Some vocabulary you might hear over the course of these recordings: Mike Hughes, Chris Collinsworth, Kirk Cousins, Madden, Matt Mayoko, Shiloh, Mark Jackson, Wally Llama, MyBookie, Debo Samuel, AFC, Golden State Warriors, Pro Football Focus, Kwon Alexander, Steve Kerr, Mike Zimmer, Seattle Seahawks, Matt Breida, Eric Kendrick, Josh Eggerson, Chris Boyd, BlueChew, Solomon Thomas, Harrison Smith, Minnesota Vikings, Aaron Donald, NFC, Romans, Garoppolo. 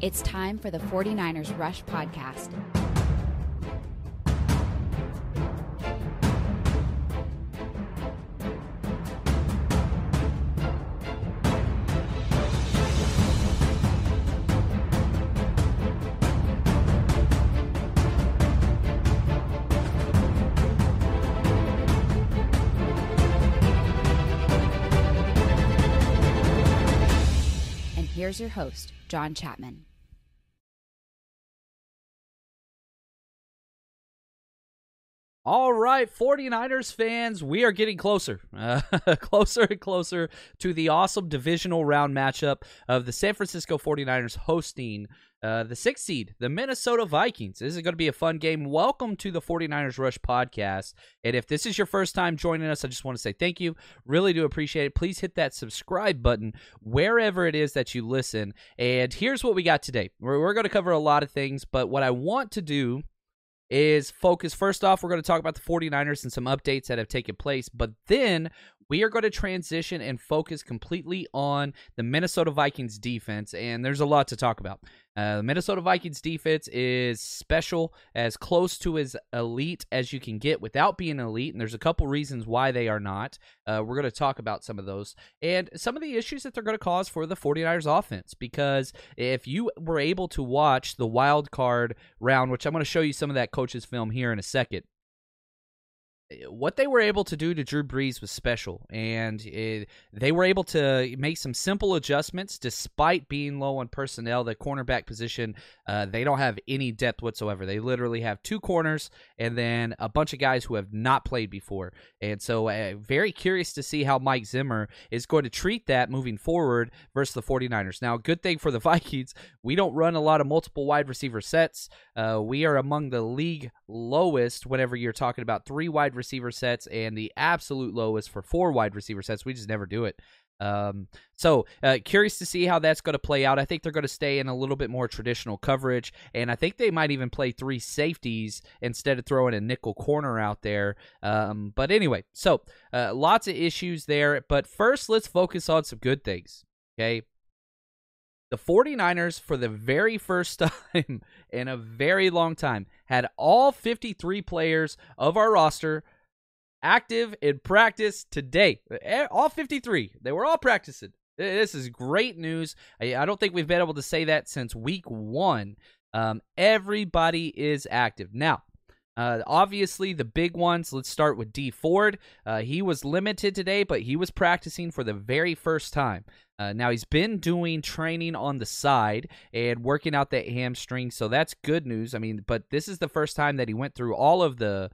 It's time for the 49ers Rush Podcast. And here's your host, John Chapman. All right, 49ers fans, we are getting closer, closer and closer to the awesome divisional round matchup of the San Francisco 49ers hosting the sixth seed, the Minnesota Vikings. This is going to be a fun game. Welcome to the 49ers Rush Podcast. And if this is your first time joining us, I just want to say thank you. Really do appreciate it. Please hit that subscribe button wherever it is that you listen. And here's what we got today. We're going to cover a lot of things, but what I want to do is focus. First off, we're going to talk about the 49ers and some updates that have taken place, but then we are going to transition and focus completely on the Minnesota Vikings defense, and there's a lot to talk about. The Minnesota Vikings defense is special, as close to as elite as you can get without being elite, and there's a couple reasons why they are not. We're going to talk about some of those and some of the issues that they're going to cause for the 49ers offense, because if you were able to watch the wild card round, which I'm going to show you some of that coach's film here in a second, what they were able to do to Drew Brees was special, and they were able to make some simple adjustments despite being low on personnel. The cornerback position, they don't have any depth whatsoever. They literally have two corners and then a bunch of guys who have not played before. And so very curious to see how Mike Zimmer is going to treat that moving forward versus the 49ers. Now, good thing for the Vikings, we don't run a lot of multiple wide receiver sets. We are among the league lowest whenever you're talking about three wide receiver sets, and the absolute lowest for four wide receiver sets. We just never do it. So curious to see how that's going to play out. I think they're going to stay in a little bit more traditional coverage, and I think they might even play three safeties instead of throwing a nickel corner out there. But anyway, so lots of issues there. But first, let's focus on some good things, okay? The 49ers, for the very first time in a very long time, had all 53 players of our roster active in practice today. All 53. They were all practicing. This is great news. I don't think we've been able to say that since week one. Everybody is active. Now, obviously, the big ones, let's start with Dee Ford. He was limited today, but he was practicing for the very first time. Now, he's been doing training on the side and working out that hamstring, so that's good news. I mean, but this is the first time that he went through all of the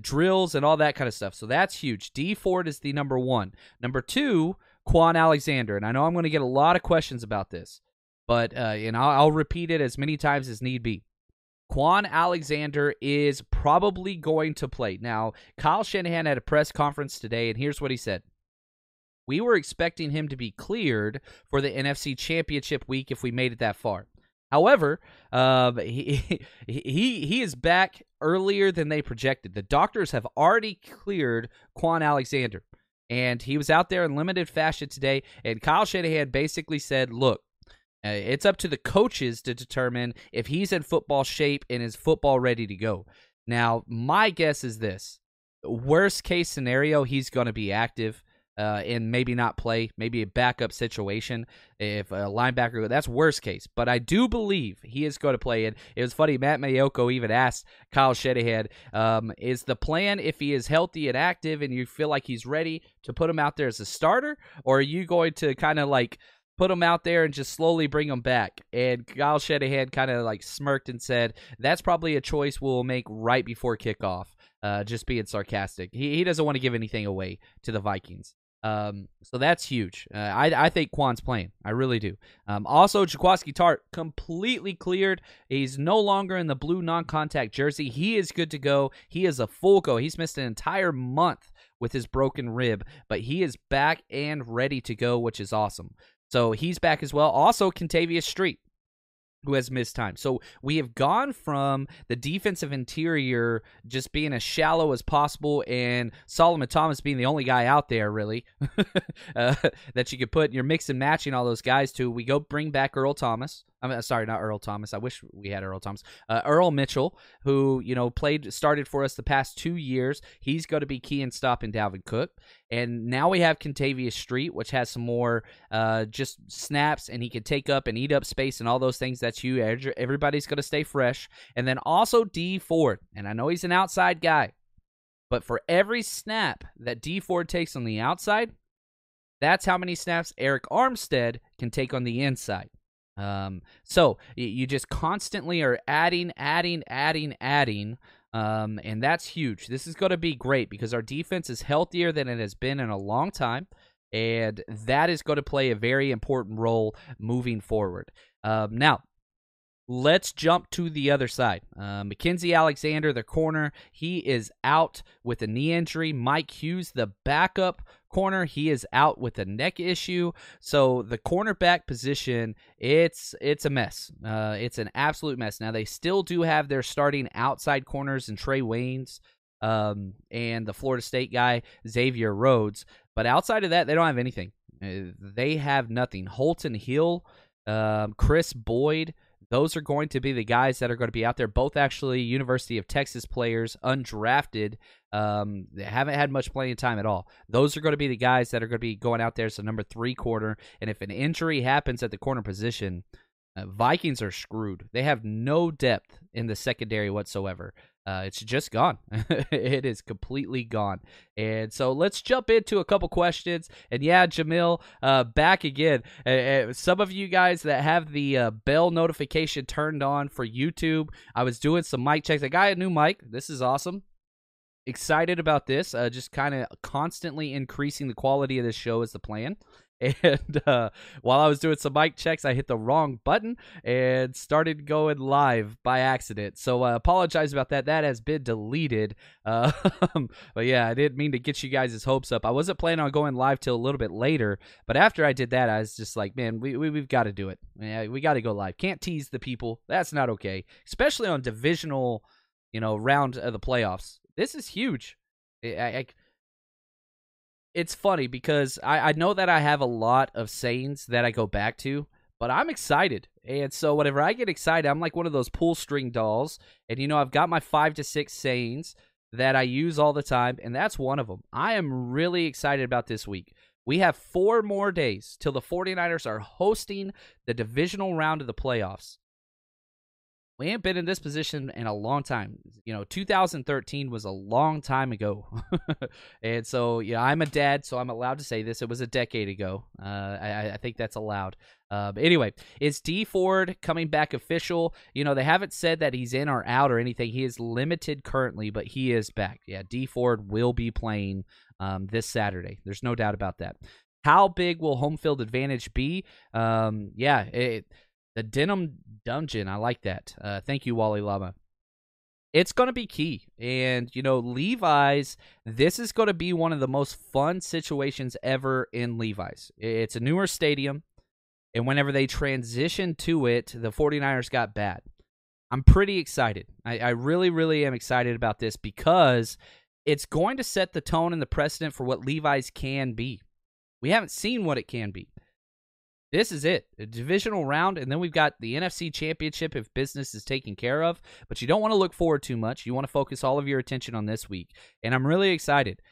drills and all that kind of stuff, so that's huge. Dee Ford is the number one. Number two, Kwon Alexander, and I know I'm going to get a lot of questions about this, but and I'll repeat it as many times as need be. Kwon Alexander is probably going to play. Now, Kyle Shanahan had a press conference today, and here's what he said. We were expecting him to be cleared for the NFC Championship week if we made it that far. However, he is back earlier than they projected. The doctors have already cleared Kwon Alexander, and he was out there in limited fashion today, and Kyle Shanahan basically said, look, it's up to the coaches to determine if he's in football shape and is football ready to go. Now, my guess is this. Worst case scenario, he's going to be active and maybe not play, maybe a backup situation if a linebacker, that's worst case. But I do believe he is going to play. And it was funny, Matt Mayoko even asked Kyle Shanahan, is the plan if he is healthy and active and you feel like he's ready to put him out there as a starter? Or are you going to kind of like put him out there and just slowly bring him back? And Kyle Shanahan kind of like smirked and said, that's probably a choice we'll make right before kickoff. Just being sarcastic. He doesn't want to give anything away to the Vikings. So that's huge. I think Kwon's playing. I really do. Also, Jaquaski Tart completely cleared. He's no longer in the blue non-contact jersey. He is good to go. He is a full go. He's missed an entire month with his broken rib, but he is back and ready to go, which is awesome. So he's back as well. Also, Kentavious Street, who has missed time. So we have gone from the defensive interior just being as shallow as possible and Solomon Thomas being the only guy out there, really, that you could put. You're mixing and matching all those guys to. We go bring back Earl Thomas. I'm sorry, not Earl Thomas. I wish we had Earl Thomas. Earl Mitchell, who, you know, started for us the past 2 years. He's going to be key in stopping Dalvin Cook. And now we have Kentavious Street, which has some more just snaps, and he can take up and eat up space and all those things. That's you. Everybody's going to stay fresh. And then also Dee Ford. And I know he's an outside guy, but for every snap that Dee Ford takes on the outside, that's how many snaps Eric Armstead can take on the inside. So you just constantly are adding, and that's huge. This is going to be great because our defense is healthier than it has been in a long time, and that is going to play a very important role moving forward. Now, let's jump to the other side. Mackenzie Alexander, the corner, he is out with a knee injury. Mike Hughes, the backup corner, he is out with a neck issue. So the cornerback position, it's a mess. It's an absolute mess. Now, they still do have their starting outside corners and Trey Waynes and the Florida State guy, Xavier Rhodes. But outside of that, they don't have anything. They have nothing. Holton Hill, Chris Boyd, those are going to be the guys that are going to be out there, both actually University of Texas players, undrafted. They haven't had much playing time at all. Those are going to be the guys that are going to be going out there as the number three corner. And if an injury happens at the corner position, Vikings are screwed. They have no depth in the secondary whatsoever. It's just gone. It is completely gone. And so let's jump into a couple questions. And yeah, Jamil, back again. Some of you guys that have the bell notification turned on for YouTube, I was doing some mic checks. I got a new mic. This is awesome. Excited about this. Just kind of constantly increasing the quality of this show is the plan. And while I was doing some mic checks, I hit the wrong button and started going live by accident. So I apologize about that. That has been deleted. But yeah, I didn't mean to get you guys' hopes up. I wasn't planning on going live till a little bit later. But after I did that, I was just like, man, we've got to do it. Yeah, we got to go live. Can't tease the people. That's not okay. Especially on divisional, you know, round of the playoffs. This is huge. It's funny because I know that I have a lot of sayings that I go back to, but I'm excited. And so whenever I get excited, I'm like one of those pull string dolls. And, you know, I've got my 5 to 6 sayings that I use all the time, and that's one of them. I am really excited about this week. We have 4 more days till the 49ers are hosting the divisional round of the playoffs. We ain't been in this position in a long time. You know, 2013 was a long time ago. And so, yeah, I'm a dad, so I'm allowed to say this. It was a decade ago. I think that's allowed. Anyway, is Dee Ford coming back official? You know, they haven't said that he's in or out or anything. He is limited currently, but he is back. Yeah, Dee Ford will be playing this Saturday. There's no doubt about that. How big will home field advantage be? Yeah, The Denim Dungeon. I like that. Thank you, Wally Llama. It's going to be key. And, you know, Levi's, this is going to be one of the most fun situations ever in Levi's. It's a newer stadium. And whenever they transitioned to it, the 49ers got bad. I'm pretty excited. I really, really am excited about this because it's going to set the tone and the precedent for what Levi's can be. We haven't seen what it can be. This is it, a divisional round, and then we've got the NFC Championship if business is taken care of, but you don't want to look forward too much. You want to focus all of your attention on this week, and I'm really excited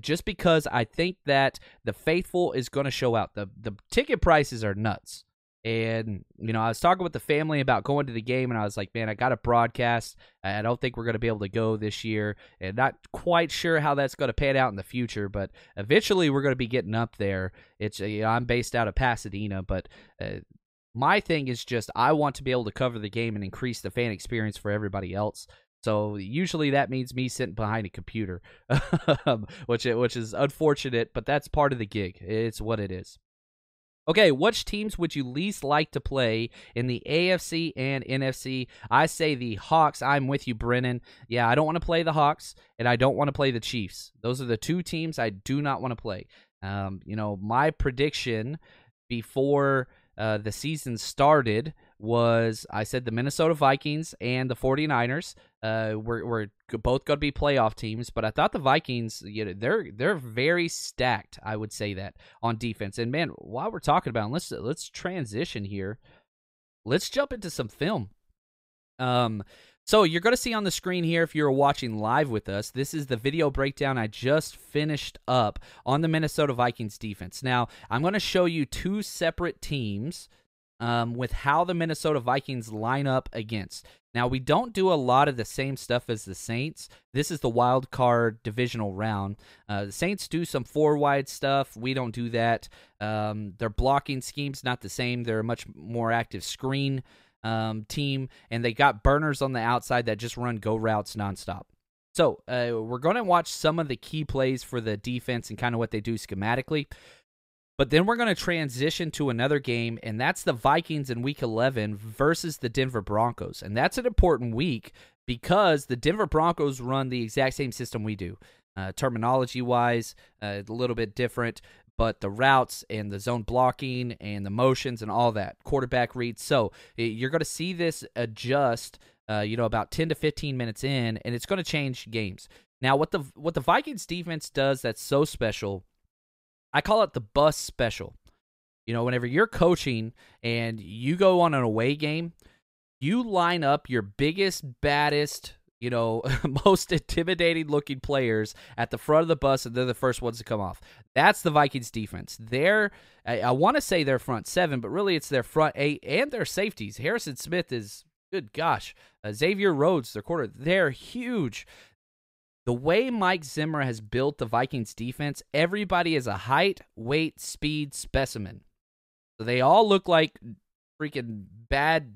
just because I think that the faithful is going to show out. The ticket prices are nuts, and you know I was talking with the family about going to the game, and I was like, man, I got to broadcast. I don't think we're going to be able to go this year, and not quite sure how that's going to pan out in the future, but eventually we're going to be getting up there. It's you know, I'm based out of Pasadena, but my thing is just I want to be able to cover the game and increase the fan experience for everybody else. So usually that means me sitting behind a computer, which is unfortunate, but that's part of the gig. It's what it is. Okay, which teams would you least like to play in the AFC and NFC? I say the Hawks. I'm with you, Brennan. Yeah, I don't want to play the Hawks, and I don't want to play the Chiefs. Those are the two teams I do not want to play. You know, my prediction before the season started was I said the Minnesota Vikings and the 49ers were both going to be playoff teams, but I thought the Vikings, you know, they're very stacked, I would say that, on defense. And man, while we're talking about it, let's transition here. Let's jump into some film. So you're going to see on the screen here, if you're watching live with us, this is the video breakdown I just finished up on the Minnesota Vikings defense. Now, I'm going to show you two separate teams with how the Minnesota Vikings line up against. Now, we don't do a lot of the same stuff as the Saints. This is the wild card divisional round. The Saints do some four-wide stuff. We don't do that. Their blocking scheme's not the same. They're a much more active screen team, and they got burners on the outside that just run go routes nonstop. So we're going to watch some of the key plays for the defense and kind of what they do schematically. But then we're going to transition to another game, and that's the Vikings in Week 11 versus the Denver Broncos. And that's an important week because the Denver Broncos run the exact same system we do. Terminology-wise, a little bit different, but the routes and the zone blocking and the motions and all that, quarterback reads. So you're going to see this adjust about 10 to 15 minutes in, and it's going to change games. Now, what the Vikings defense does that's so special, I call it the bus special. You know, whenever you're coaching and you go on an away game, you line up your biggest, baddest, you know, most intimidating-looking players at the front of the bus, and they're the first ones to come off. That's the Vikings defense. I want to say their front seven, but really it's their front eight and their safeties. Harrison Smith is, good gosh, Xavier Rhodes, their quarterback, they're huge. The way Mike Zimmer has built the Vikings defense, everybody is a height, weight, speed specimen. So they all look like freaking bad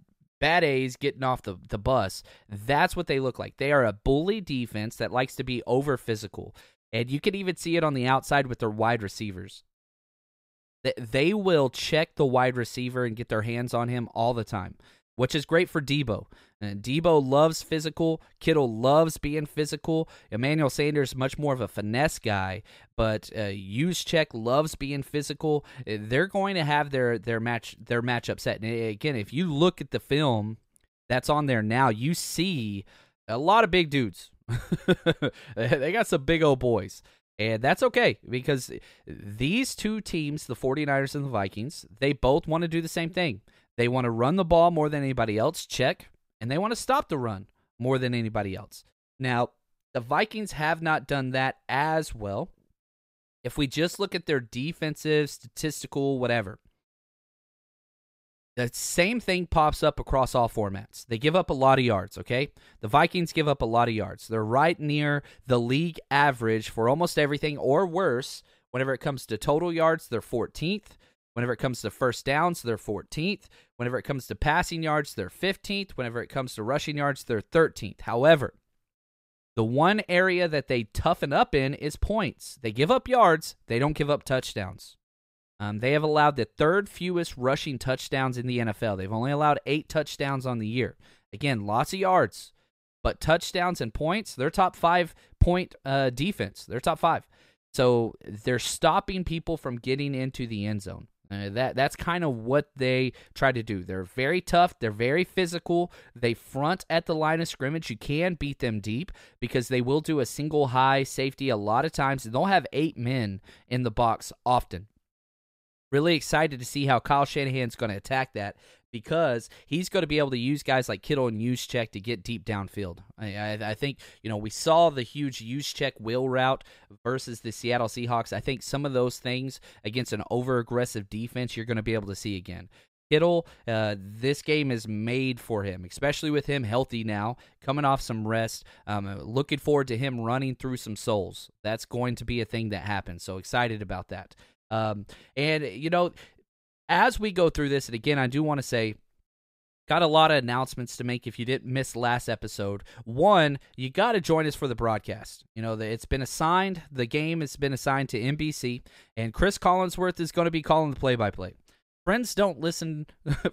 A's getting off the bus. That's what they look like. They are a bully defense that likes to be over-physical. And you can even see it on the outside with their wide receivers. They will check the wide receiver and get their hands on him all the time, which is great for Debo. And Debo loves physical. Kittle loves being physical. Emmanuel Sanders much more of a finesse guy, but Juszczyk loves being physical. They're going to have their matchup set. And again, if you look at the film that's on there now, you see a lot of big dudes. They got some big old boys. And that's okay because these two teams, the 49ers and the Vikings, they both want to do the same thing. They want to run the ball more than anybody else, check, and they want to stop the run more than anybody else. Now, the Vikings have not done that as well. If we just look at their defensive, statistical, whatever, the same thing pops up across all formats. They give up a lot of yards, okay? The Vikings give up a lot of yards. They're right near the league average for almost everything or worse. Whenever it comes to total yards, they're 14th. Whenever it comes to first downs, they're 14th. Whenever it comes to passing yards, they're 15th. Whenever it comes to rushing yards, they're 13th. However, the one area that they toughen up in is points. They give up yards. They don't give up touchdowns. They have allowed the third fewest rushing touchdowns in the NFL. They've only allowed 8 touchdowns on the year. Again, lots of yards, but touchdowns and points, they're top 5 point defense. They're top 5. So they're stopping people from getting into the end zone. That's kind of what they try to do. They're very tough. They're very physical. They front at the line of scrimmage. You can beat them deep because they will do a single high safety a lot of times, and they'll have 8 men in the box often. Really excited to see how Kyle Shanahan's going to attack that, because he's going to be able to use guys like Kittle and Juszczyk to get deep downfield. I think, you know, we saw the huge Juszczyk wheel route versus the Seattle Seahawks. I think some of those things against an over-aggressive defense you're going to be able to see again. Kittle, this game is made for him, especially with him healthy now, coming off some rest. Looking forward to him running through some souls. That's going to be a thing that happens, so excited about that. And, you know, as we go through this, and again, I do want to say, got a lot of announcements to make if you didn't miss last episode. One, you got to join us for the broadcast. You know, it's been assigned, the game has been assigned to NBC, and Chris Collinsworth is going to be calling the play-by-play. Friends don't let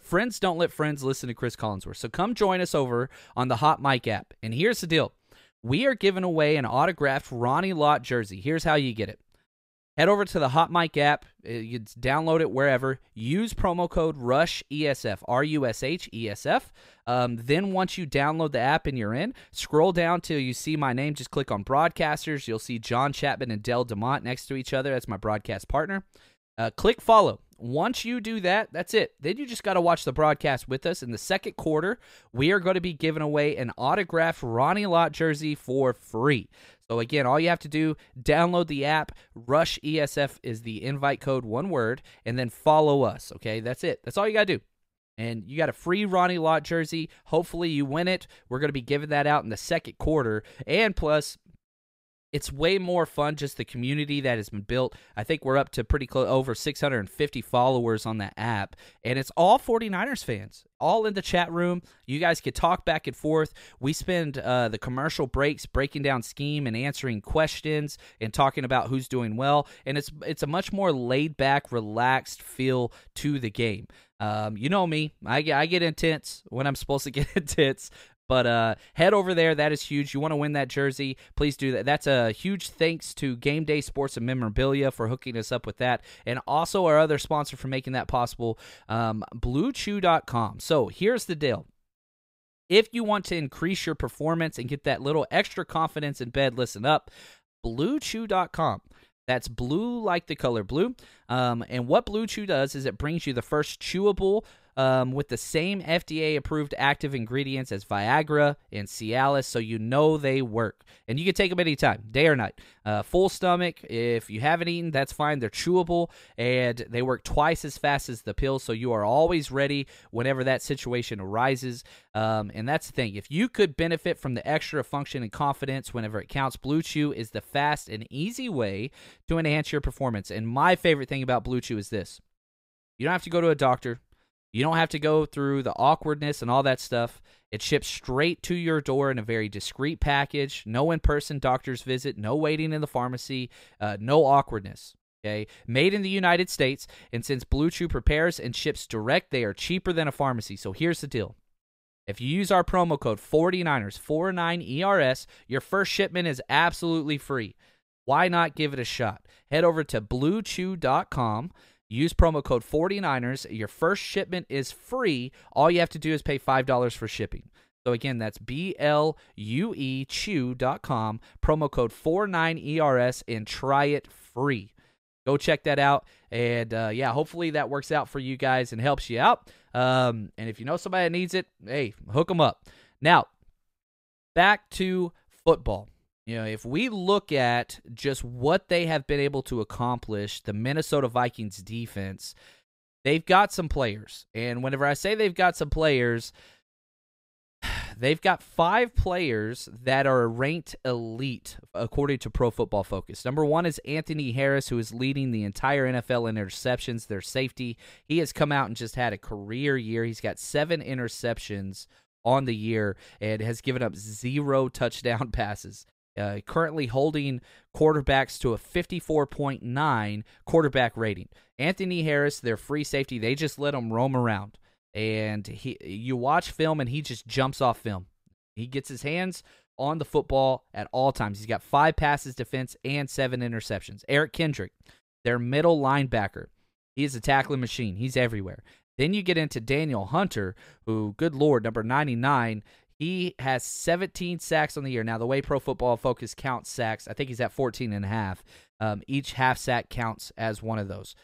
friends listen to Chris Collinsworth. So come join us over on the Hot Mic app. And here's the deal. We are giving away an autographed Ronnie Lott jersey. Here's how you get it. Head over to the Hot Mic app. You download it wherever. Use promo code RUSHESF, R-U-S-H-E-S-F. Then once you download the app and you're in, scroll down till you see my name. Just click on broadcasters. You'll see John Chapman and Del DeMont next to each other. That's my broadcast partner. Click follow. Once you do that, that's it. Then you just got to watch the broadcast with us. In the second quarter, we are going to be giving away an autographed Ronnie Lott jersey for free. So again, all you have to do, download the app. Rush ESF is the invite code, one word, and then follow us, okay? That's it. That's all you got to do. And you got a free Ronnie Lott jersey. Hopefully you win it. We're going to be giving that out in the second quarter. And plus, it's way more fun, just the community that has been built. I think we're up to pretty close, over 650 followers on the app. And it's all 49ers fans. All in the chat room. You guys could talk back and forth. We spend the commercial breaks breaking down scheme and answering questions and talking about who's doing well. And it's a much more laid-back, relaxed feel to the game. You know me. I get intense when I'm supposed to get intense. But head over there. That is huge. You want to win that jersey, please do that. That's a huge thanks to Game Day Sports and Memorabilia for hooking us up with that, and also our other sponsor for making that possible, BlueChew.com. So here's the deal. If you want to increase your performance and get that little extra confidence in bed, listen up, BlueChew.com. That's blue like the color blue. And what Blue Chew does is it brings you the first chewable with the same FDA-approved active ingredients as Viagra and Cialis, so you know they work. And you can take them anytime, day or night. Full stomach, if you haven't eaten, that's fine. They're chewable, and they work twice as fast as the pill, so you are always ready whenever that situation arises. And that's the thing. If you could benefit from the extra function and confidence whenever it counts, Blue Chew is the fast and easy way to enhance your performance. And my favorite thing about Blue Chew is this. You don't have to go to a doctor. You don't have to go through the awkwardness and all that stuff. It ships straight to your door in a very discreet package. No in-person doctor's visit. No waiting in the pharmacy. No awkwardness. Okay? Made in the United States. And since Blue Chew prepares and ships direct, they are cheaper than a pharmacy. So here's the deal. If you use our promo code 49ers, 49ERS, your first shipment is absolutely free. Why not give it a shot? Head over to BlueChew.com. Use promo code 49ers. Your first shipment is free. All you have to do is pay $5 for shipping. So, again, that's BlueChew.com, promo code 49ERS, and try it free. Go check that out. And, yeah, hopefully that works out for you guys and helps you out. And if you know somebody that needs it, hey, hook them up. Now, back to football. You know, if we look at just what they have been able to accomplish, the Minnesota Vikings defense, they've got some players. And whenever I say they've got some players, they've got 5 players that are ranked elite, according to Pro Football Focus. Number 1 is Anthony Harris, who is leading the entire NFL in interceptions, their safety. He has come out and just had a career year. He's got 7 interceptions on the year and has given up 0 touchdown passes. currently holding quarterbacks to a 54.9 quarterback rating. Anthony Harris, their free safety, they just let him roam around. And you watch film, and he just jumps off film. He gets his hands on the football at all times. He's got 5 passes defense and 7 interceptions. Eric Kendrick, their middle linebacker, he is a tackling machine. He's everywhere. Then you get into Daniel Hunter, who, good Lord, number 99, he has 17 sacks on the year. Now, the way Pro Football Focus counts sacks, I think he's at 14.5. Each half sack counts as one of those.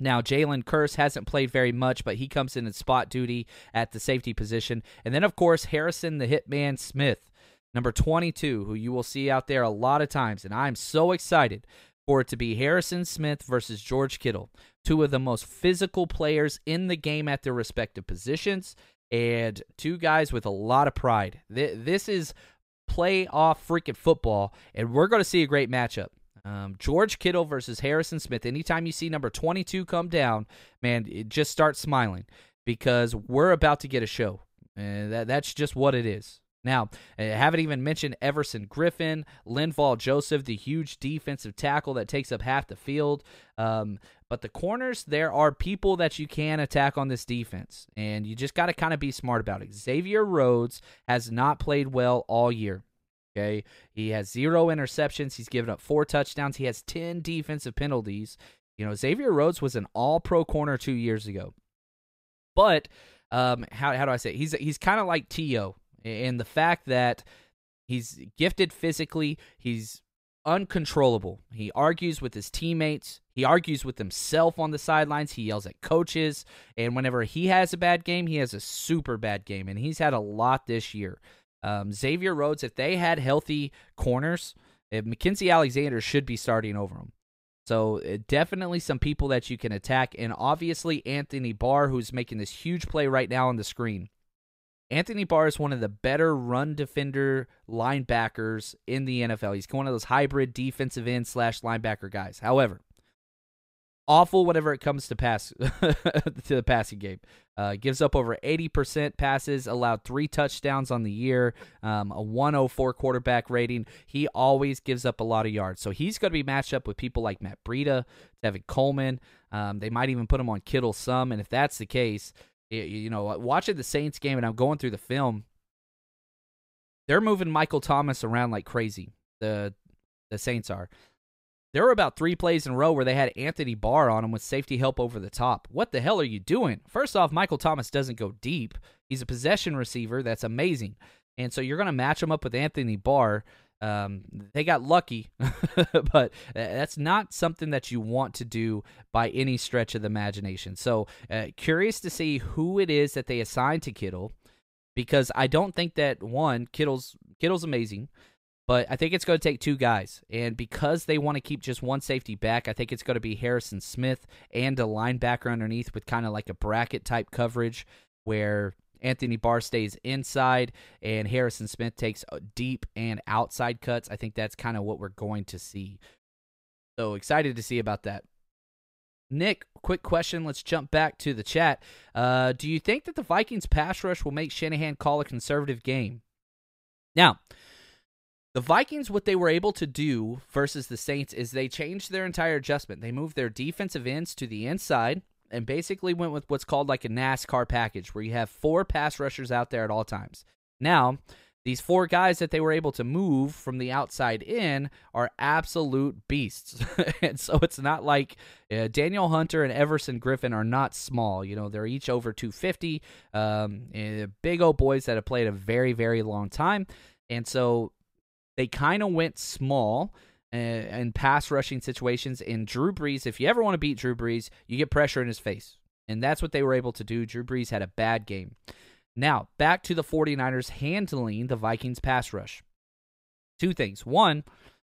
Now, Jalen Kurse hasn't played very much, but he comes in at spot duty at the safety position. And then, of course, Harrison the Hitman Smith, number 22, who you will see out there a lot of times. And I'm so excited for it to be Harrison Smith versus George Kittle, two of the most physical players in the game at their respective positions, and two guys with a lot of pride. This is playoff freaking football, and we're going to see a great matchup. George Kittle versus Harrison Smith. Anytime you see number 22 come down, man, it just starts smiling, because we're about to get a show. And that's just what it is. Now, I haven't even mentioned Everson Griffen, Linval Joseph, the huge defensive tackle that takes up half the field. But the corners, there are people that you can attack on this defense, and you just got to kind of be smart about it. Xavier Rhodes has not played well all year. Okay, he has 0 interceptions. He's given up 4 touchdowns. He has 10 defensive penalties. You know, Xavier Rhodes was an all-pro corner 2 years ago. But how do I say it? He's kind of like T.O., and the fact that he's gifted physically, he's uncontrollable. He argues with his teammates. He argues with himself on the sidelines. He yells at coaches. And whenever he has a bad game, he has a super bad game. And he's had a lot this year. Xavier Rhodes, if they had healthy corners, Mackenzie Alexander should be starting over him. So definitely some people that you can attack. And obviously Anthony Barr, who's making this huge play right now on the screen. Anthony Barr is one of the better run defender linebackers in the NFL. He's one of those hybrid defensive end / linebacker guys. However, awful whenever it comes to the passing game. Gives up over 80% passes, allowed 3 touchdowns on the year, a 104 quarterback rating. He always gives up a lot of yards. So he's going to be matched up with people like Matt Breida, Tevin Coleman. They might even put him on Kittle some, and if that's the case, you know, watching the Saints game and I'm going through the film, they're moving Michael Thomas around like crazy. The Saints are. There were about 3 plays in a row where they had Anthony Barr on him with safety help over the top. What the hell are you doing? First off, Michael Thomas doesn't go deep. He's a possession receiver. That's amazing. And so you're going to match him up with Anthony Barr. They got lucky, but that's not something that you want to do by any stretch of the imagination. So curious to see who it is that they assign to Kittle, because I don't think that, one, Kittle's amazing, but I think it's going to take 2 guys. And because they want to keep just 1 safety back, I think it's going to be Harrison Smith and a linebacker underneath with kind of like a bracket type coverage where Anthony Barr stays inside, and Harrison Smith takes deep and outside cuts. I think that's kind of what we're going to see. So excited to see about that. Nick, quick question. Let's jump back to the chat. Do you think that the Vikings pass rush will make Shanahan call a conservative game? Now, the Vikings, what they were able to do versus the Saints is they changed their entire adjustment. They moved their defensive ends to the inside, and basically went with what's called like a NASCAR package where you have 4 pass rushers out there at all times. Now, these 4 guys that they were able to move from the outside in are absolute beasts. And so it's not like Daniel Hunter and Everson Griffen are not small. You know, they're each over 250. And they're big old boys that have played a very, very long time. And so they kind of went small in pass rushing situations. And Drew Brees, if you ever want to beat Drew Brees, you get pressure in his face. And that's what they were able to do. Drew Brees had a bad game. Now, back to the 49ers handling the Vikings pass rush. 2 things. 1,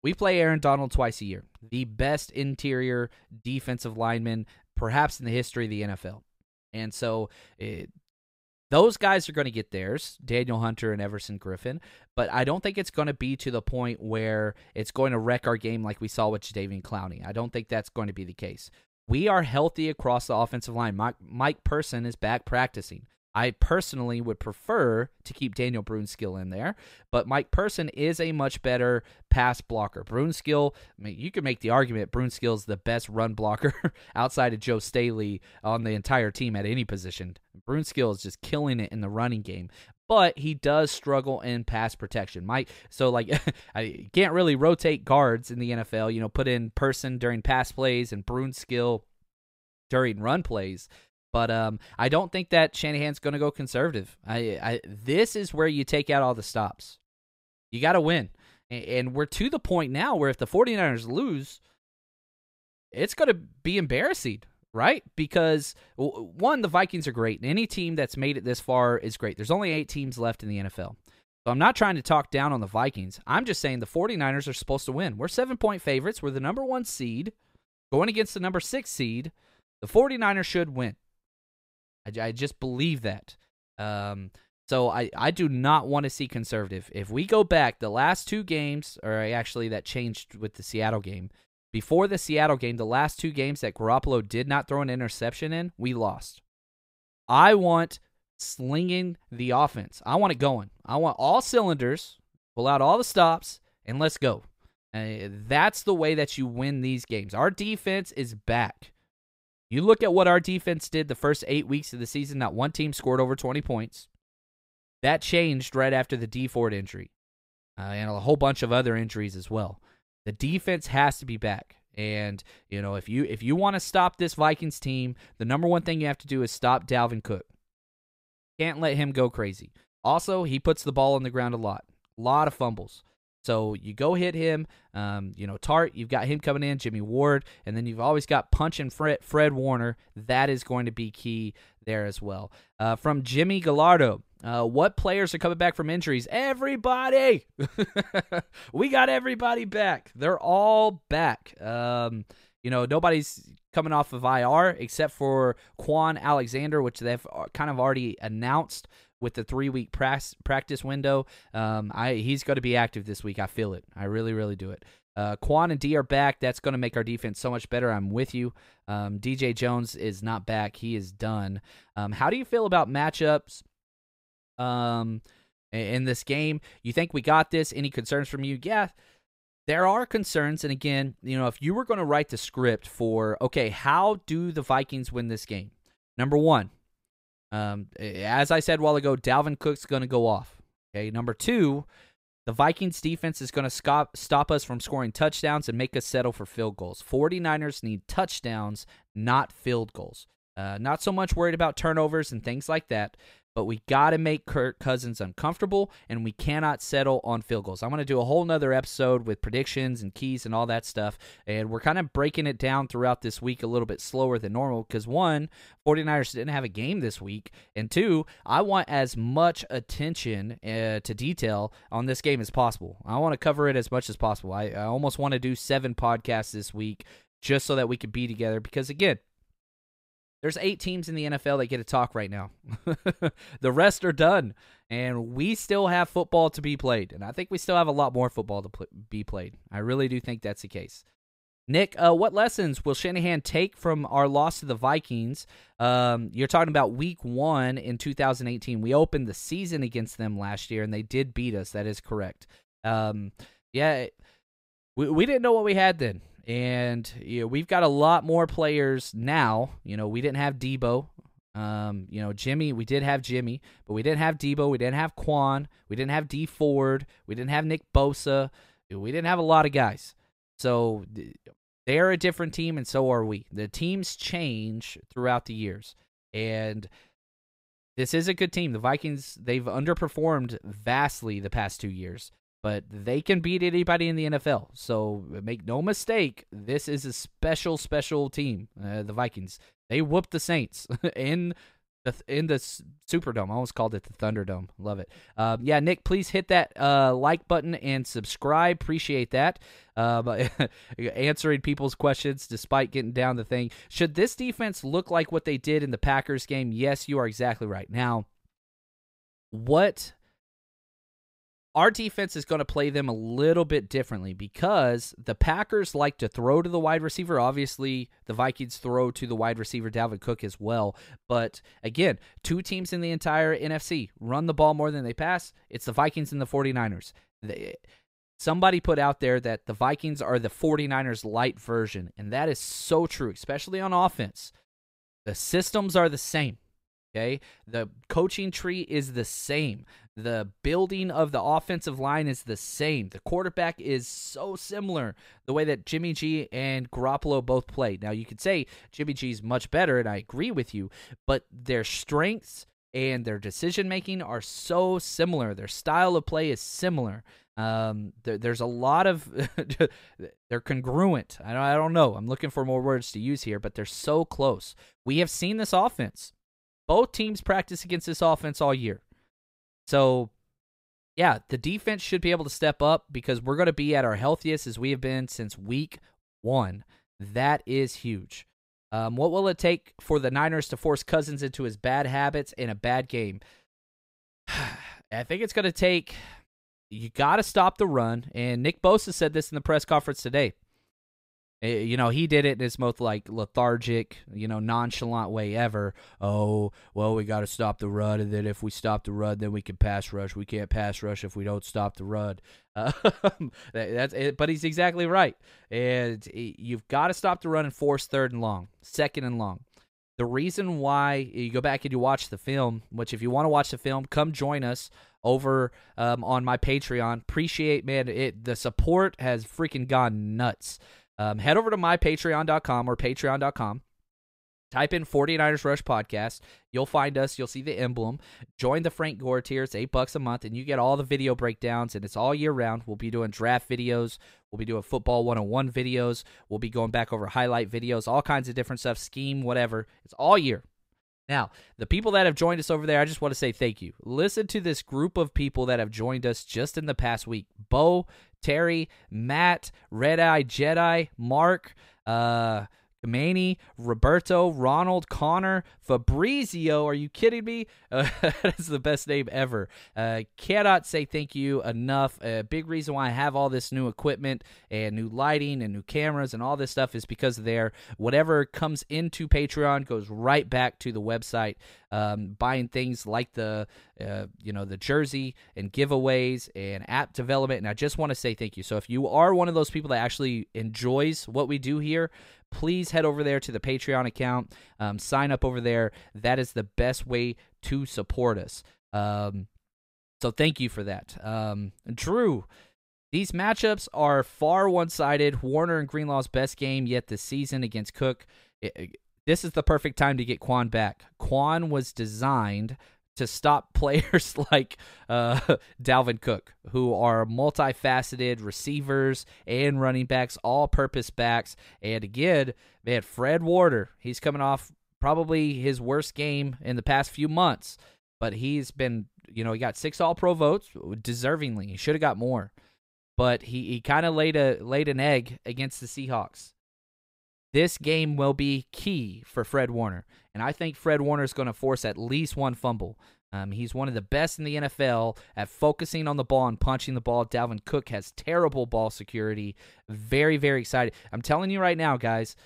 we play Aaron Donald twice a year. The best interior defensive lineman perhaps in the history of the NFL. And so those guys are going to get theirs, Daniel Hunter and Everson Griffen, but I don't think it's going to be to the point where it's going to wreck our game like we saw with Jadeveon Clowney. I don't think that's going to be the case. We are healthy across the offensive line. Mike Person is back practicing. I personally would prefer to keep Daniel Brunskill in there, but Mike Person is a much better pass blocker. Brunskill, I mean, you could make the argument Brunskill's the best run blocker outside of Joe Staley on the entire team at any position. Brunskill is just killing it in the running game, but he does struggle in pass protection. I can't really rotate guards in the NFL, put in Person during pass plays and Brunskill during run plays. But I don't think that Shanahan's going to go conservative. This is where you take out all the stops. You got to win. And we're to the point now where if the 49ers lose, it's going to be embarrassing, right? Because, one, the Vikings are great, and any team that's made it this far is great. There's only 8 teams left in the NFL. So I'm not trying to talk down on the Vikings. I'm just saying the 49ers are supposed to win. We're 7-point favorites. We're the number 1 seed. Going against the number 6 seed, the 49ers should win. I just believe that. So I do not want to see conservative. If we go back the last 2 games, or actually that changed with the Seattle game. Before the Seattle game, the last 2 games that Garoppolo did not throw an interception in, we lost. I want slinging the offense. I want it going. I want all cylinders, pull out all the stops, and let's go. That's the way that you win these games. Our defense is back. You look at what our defense did the first 8 weeks of the season, not one team scored over 20 points. That changed right after the Dee Ford injury and a whole bunch of other injuries as well. The defense has to be back. And, if you want to stop this Vikings team, the number 1 thing you have to do is stop Dalvin Cook. Can't let him go crazy. Also, he puts the ball on the ground a lot. A lot of fumbles. So you go hit him, Tart, you've got him coming in, Jimmy Ward, and then you've always got punching Fred Warner. That is going to be key there as well. From Jimmy Gallardo, what players are coming back from injuries? Everybody! We got everybody back. They're all back. Nobody's coming off of IR except for Kwon Alexander, which they've kind of already announced with the 3-week practice window. He's going to be active this week. I feel it. I really, really do it. Kwon and D are back. That's going to make our defense so much better. I'm with you. DJ Jones is not back. He is done. How do you feel about matchups in this game? You think we got this? Any concerns from you? Yeah. There are concerns, and again, if you were going to write the script for, okay, how do the Vikings win this game? Number 1, as I said a while ago, Dalvin Cook's going to go off. Okay, number 2, the Vikings defense is going to stop us from scoring touchdowns and make us settle for field goals. 49ers need touchdowns, not field goals. Not so much worried about turnovers and things like that. But we got to make Kirk Cousins uncomfortable, and we cannot settle on field goals. I'm going to do a whole nother episode with predictions and keys and all that stuff, and we're kind of breaking it down throughout this week a little bit slower than normal because, 1, 49ers didn't have a game this week, and 2, I want as much attention to detail on this game as possible. I want to cover it as much as possible. I almost want to do 7 podcasts this week just so that we could be together because, again, there's 8 teams in the NFL that get to talk right now. The rest are done, and we still have football to be played, and I think we still have a lot more football to be played. I really do think that's the case. Nick, what lessons will Shanahan take from our loss to the Vikings? You're talking about Week 1 in 2018. We opened the season against them last year, and they did beat us. That is correct. We didn't know what we had then. And we've got a lot more players now. We didn't have Debo. Jimmy, we did have Jimmy, but we didn't have Debo. We didn't have Kwon. We didn't have Dee Ford. We didn't have Nick Bosa. We didn't have a lot of guys. So they're a different team, and so are we. The teams change throughout the years. And this is a good team. The Vikings, they've underperformed vastly the past 2 years. But they can beat anybody in the NFL. So make no mistake, this is a special, special team, the Vikings. They whooped the Saints in the Superdome. I almost called it the Thunderdome. Love it. Nick, please hit that like button and subscribe. Appreciate that. Answering people's questions despite getting down the thing. Should this defense look like what they did in the Packers game? Yes, you are exactly right. Now, what Our defense is going to play them a little bit differently because the Packers like to throw to the wide receiver. Obviously, the Vikings throw to the wide receiver, Dalvin Cook, as well. But again, two teams in the entire NFC run the ball more than they pass. It's the Vikings and the 49ers. Somebody put out there that the Vikings are the 49ers light version, and that is so true, especially on offense. The systems are the same. Okay, the coaching tree is the same. The building of the offensive line is the same. The quarterback is so similar, the way that Jimmy G and Garoppolo both play. Now, you could say Jimmy G is much better, and I agree with you, but their strengths and their decision-making are so similar. Their style of play is similar. There's a lot of – they're congruent. I don't know. I'm looking for more words to use here, but they're so close. We have seen this offense. Both teams practice against this offense all year. So, yeah, the defense should be able to step up because we're going to be at our healthiest as we have been since week 1. That is huge. What will it take for the Niners to force Cousins into his bad habits in a bad game? I think it's going to take – you got to stop the run. And Nick Bosa said this in the press conference today. You know, he did it in his most, like, lethargic, you know, nonchalant way ever. Oh, well, we got to stop the run, and then if we stop the run, then we can pass rush. We can't pass rush if we don't stop the run. That's it, but he's exactly right. And you've got to stop the run and force third and long, second and long. The reason why you go back and you watch the film, which if you want to watch the film, come join us over on my Patreon. Appreciate, man, the support has freaking gone nuts. Head over to mypatreon.com or patreon.com. Type in 49ers Rush Podcast. You'll find us. You'll see the emblem. Join the Frank Gore tier. It's $8 a month, and you get all the video breakdowns, and it's all year round. We'll be doing draft videos. We'll be doing football 101 videos. We'll be going back over highlight videos, all kinds of different stuff, scheme, whatever. It's all year. Now, the people that have joined us over there, I just want to say thank you. Listen to this group of people that have joined us just in the past week. Bo, Terry, Matt, Red Eye Jedi, Mark, Manny, Roberto, Ronald, Connor, Fabrizio. Are you kidding me? That's the best name ever. Cannot say thank you enough. A big reason why I have all this new equipment and new lighting and new cameras and all this stuff is because there, whatever comes into Patreon goes right back to the website. Buying things like the the jersey and giveaways and app development, and I just want to say thank you. So if you are one of those people that actually enjoys what we do here, please head over there to the Patreon account, sign up over there. That is the best way to support us. So thank you for that. Drew, these matchups are far one-sided. Warner and Greenlaw's best game yet this season against Cook. This is the perfect time to get Kwon back. Kwon was designed to stop players like Dalvin Cook, who are multifaceted receivers and running backs, all-purpose backs. And again, man, Fred Warner, he's coming off probably his worst game in the past few months. But he's been, he got 6 All-Pro votes, deservingly. He should have got more. But he kind of laid an egg against the Seahawks. This game will be key for Fred Warner, and I think Fred Warner is going to force at least one fumble. He's one of the best in the NFL at focusing on the ball and punching the ball. Dalvin Cook has terrible ball security. Very, very excited. I'm telling you right now, guys,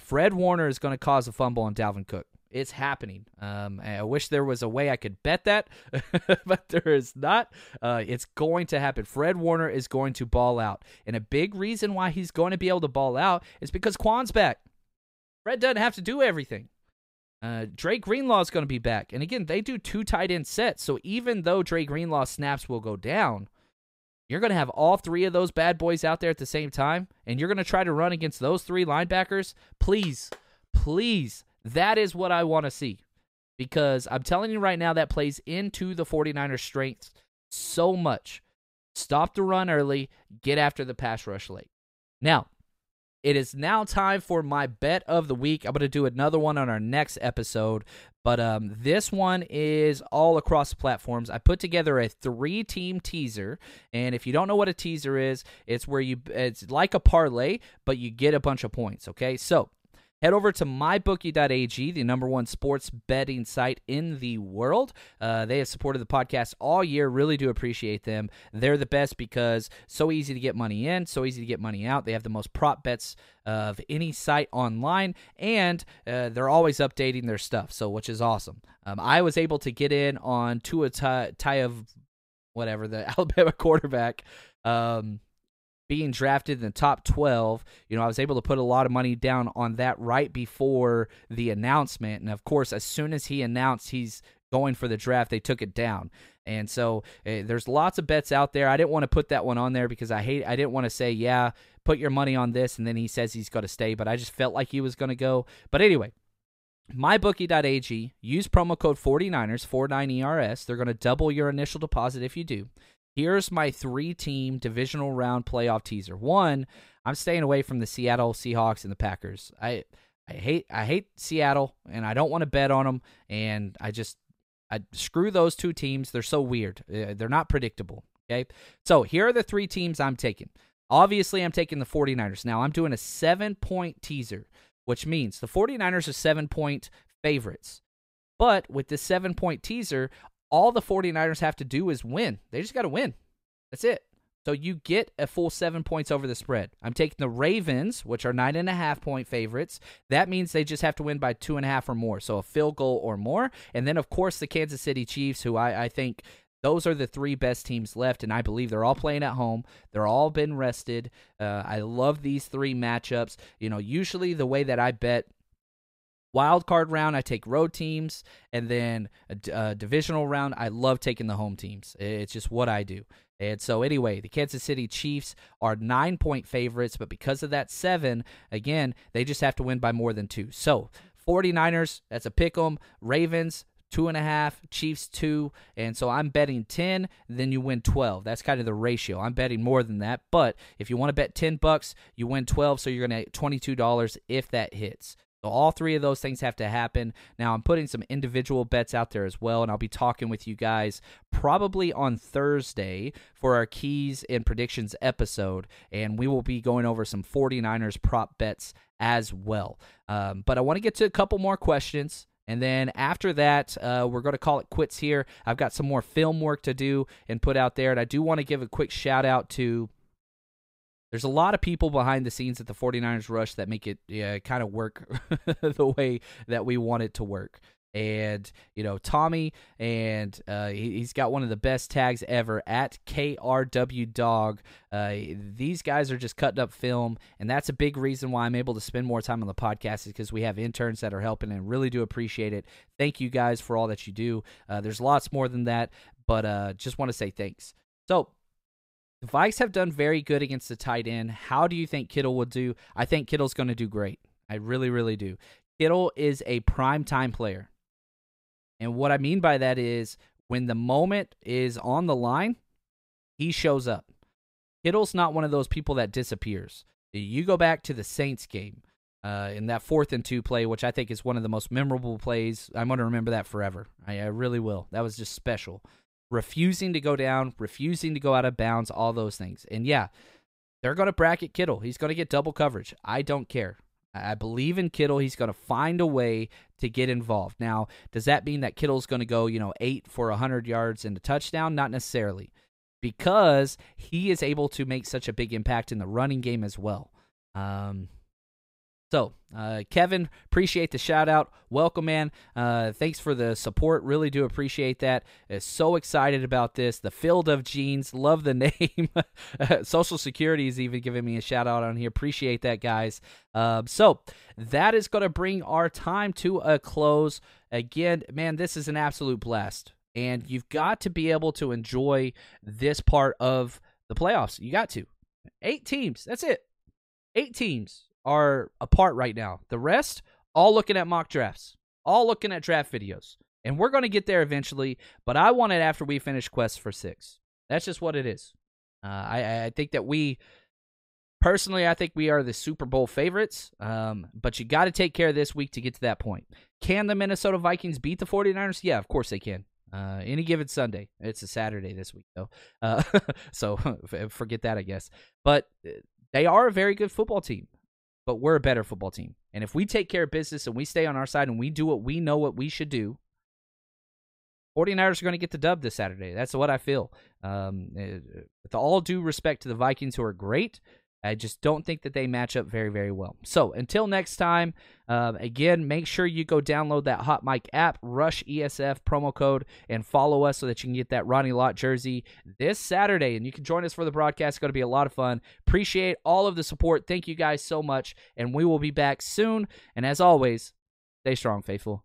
Fred Warner is going to cause a fumble on Dalvin Cook. It's happening. I wish there was a way I could bet that, but there is not. It's going to happen. Fred Warner is going to ball out. And a big reason why he's going to be able to ball out is because Kwon's back. Fred doesn't have to do everything. Dre Greenlaw is going to be back. And again, they do 2 tight end sets. So even though Dre Greenlaw snaps will go down, you're going to have all 3 of those bad boys out there at the same time. And you're going to try to run against those 3 linebackers. Please. That is what I want to see, because I'm telling you right now that plays into the 49ers' strengths so much. Stop the run early, get after the pass rush late. Now, it is now time for my bet of the week. I'm going to do another one on our next episode, but this one is all across the platforms. I put together a 3-team teaser, and if you don't know what a teaser is, it's like a parlay, but you get a bunch of points, okay? So Head over to mybookie.ag, the #1 sports betting site in the world. They have supported the podcast all year. Really do appreciate them. They're the best because so easy to get money in, so easy to get money out. They have the most prop bets of any site online, and they're always updating their stuff, so which is awesome. I was able to get in on Tua Tagovailoa, whatever, the Alabama quarterback, being drafted in the top 12, I was able to put a lot of money down on that right before the announcement. And of course, as soon as he announced he's going for the draft, they took it down. And so there's lots of bets out there. I didn't want to put that one on there because I didn't want to say, yeah, put your money on this. And then he says he's going to stay, but I just felt like he was going to go. But anyway, mybookie.ag, use promo code 49ers, 49ERS. They're going to double your initial deposit if you do. Here's my 3-team divisional round playoff teaser. 1, I'm staying away from the Seattle Seahawks and the Packers. I hate Seattle, and I don't want to bet on them. And I screw those 2 teams. They're so weird. They're not predictable. Okay, so here are the 3 teams I'm taking. Obviously, I'm taking the 49ers. Now I'm doing a 7-point teaser, which means the 49ers are 7-point favorites. But with this 7-point teaser, all the 49ers have to do is win. They just got to win. That's it. So you get a full 7 points over the spread. I'm taking the Ravens, which are 9.5-point favorites. That means they just have to win by 2.5 or more, so a field goal or more. And then, of course, the Kansas City Chiefs, who I think those are the 3 best teams left, and I believe they're all playing at home. They're all been rested. I love these 3 matchups. Usually the way that I bet wild card round, I take road teams, and then divisional round, I love taking the home teams. It's just what I do. And so anyway, the Kansas City Chiefs are 9-point favorites, but because of that 7, again, they just have to win by more than 2. So 49ers, that's a pick 'em. Ravens, 2.5, Chiefs 2, and so I'm betting 10, then you win 12. That's kind of the ratio. I'm betting more than that, but if you want to bet $10, you win 12, so you're going to $22 if that hits. So all 3 of those things have to happen. Now, I'm putting some individual bets out there as well, and I'll be talking with you guys probably on Thursday for our Keys and Predictions episode, and we will be going over some 49ers prop bets as well. But I want to get to a couple more questions. And then after that, we're going to call it quits here. I've got some more film work to do and put out there. And I do want to give a quick shout-out to, there's a lot of people behind the scenes at the 49ers Rush that make it kind of work the way that we want it to work. And, Tommy, and he's got one of the best tags ever, at KRW Dog. These guys are just cutting up film, and that's a big reason why I'm able to spend more time on the podcast, is because we have interns that are helping, and really do appreciate it. Thank you guys for all that you do. There's lots more than that, but just want to say thanks. So, the Vikes have done very good against the tight end. How do you think Kittle will do? I think Kittle's going to do great. I really, really do. Kittle is a prime-time player. And what I mean by that is when the moment is on the line, he shows up. Kittle's not one of those people that disappears. You go back to the Saints game in that 4th-and-2 play, which I think is one of the most memorable plays. I'm going to remember that forever. I really will. That was just special. Refusing to go down, refusing to go out of bounds, all those things. And yeah, they're going to bracket Kittle. He's going to get double coverage. I don't care. I believe in Kittle. He's going to find a way to get involved. Now, does that mean that Kittle's going to go, 8 for 100 yards and a touchdown? Not necessarily, because he is able to make such a big impact in the running game as well. So, Kevin, appreciate the shout-out. Welcome, man. Thanks for the support. Really do appreciate that. So excited about this. The Field of Genes. Love the name. Social Security is even giving me a shout-out on here. Appreciate that, guys. So, that is going to bring our time to a close. Again, man, this is an absolute blast. And you've got to be able to enjoy this part of the playoffs. You got to. 8 teams. That's it. 8 teams are apart right now. The rest, all looking at mock drafts, all looking at draft videos. And we're going to get there eventually, but I want it after we finish Quest for 6. That's just what it is. I think that we, personally, I think we are the Super Bowl favorites, but you got to take care of this week to get to that point. Can the Minnesota Vikings beat the 49ers? Yeah, of course they can. Any given Sunday. It's a Saturday this week, though. So forget that, I guess. But they are a very good football team. but we're a better football team. And if we take care of business and we stay on our side and we do what we know what we should do, 49ers are going to get the dub this Saturday. That's what I feel. With all due respect to the Vikings, who are great, I just don't think that they match up very, very well. So until next time, again, make sure you go download that Hot Mic app, Rush ESF promo code, and follow us so that you can get that Ronnie Lott jersey this Saturday. And you can join us for the broadcast. It's going to be a lot of fun. Appreciate all of the support. Thank you guys so much. And we will be back soon. And as always, stay strong, faithful.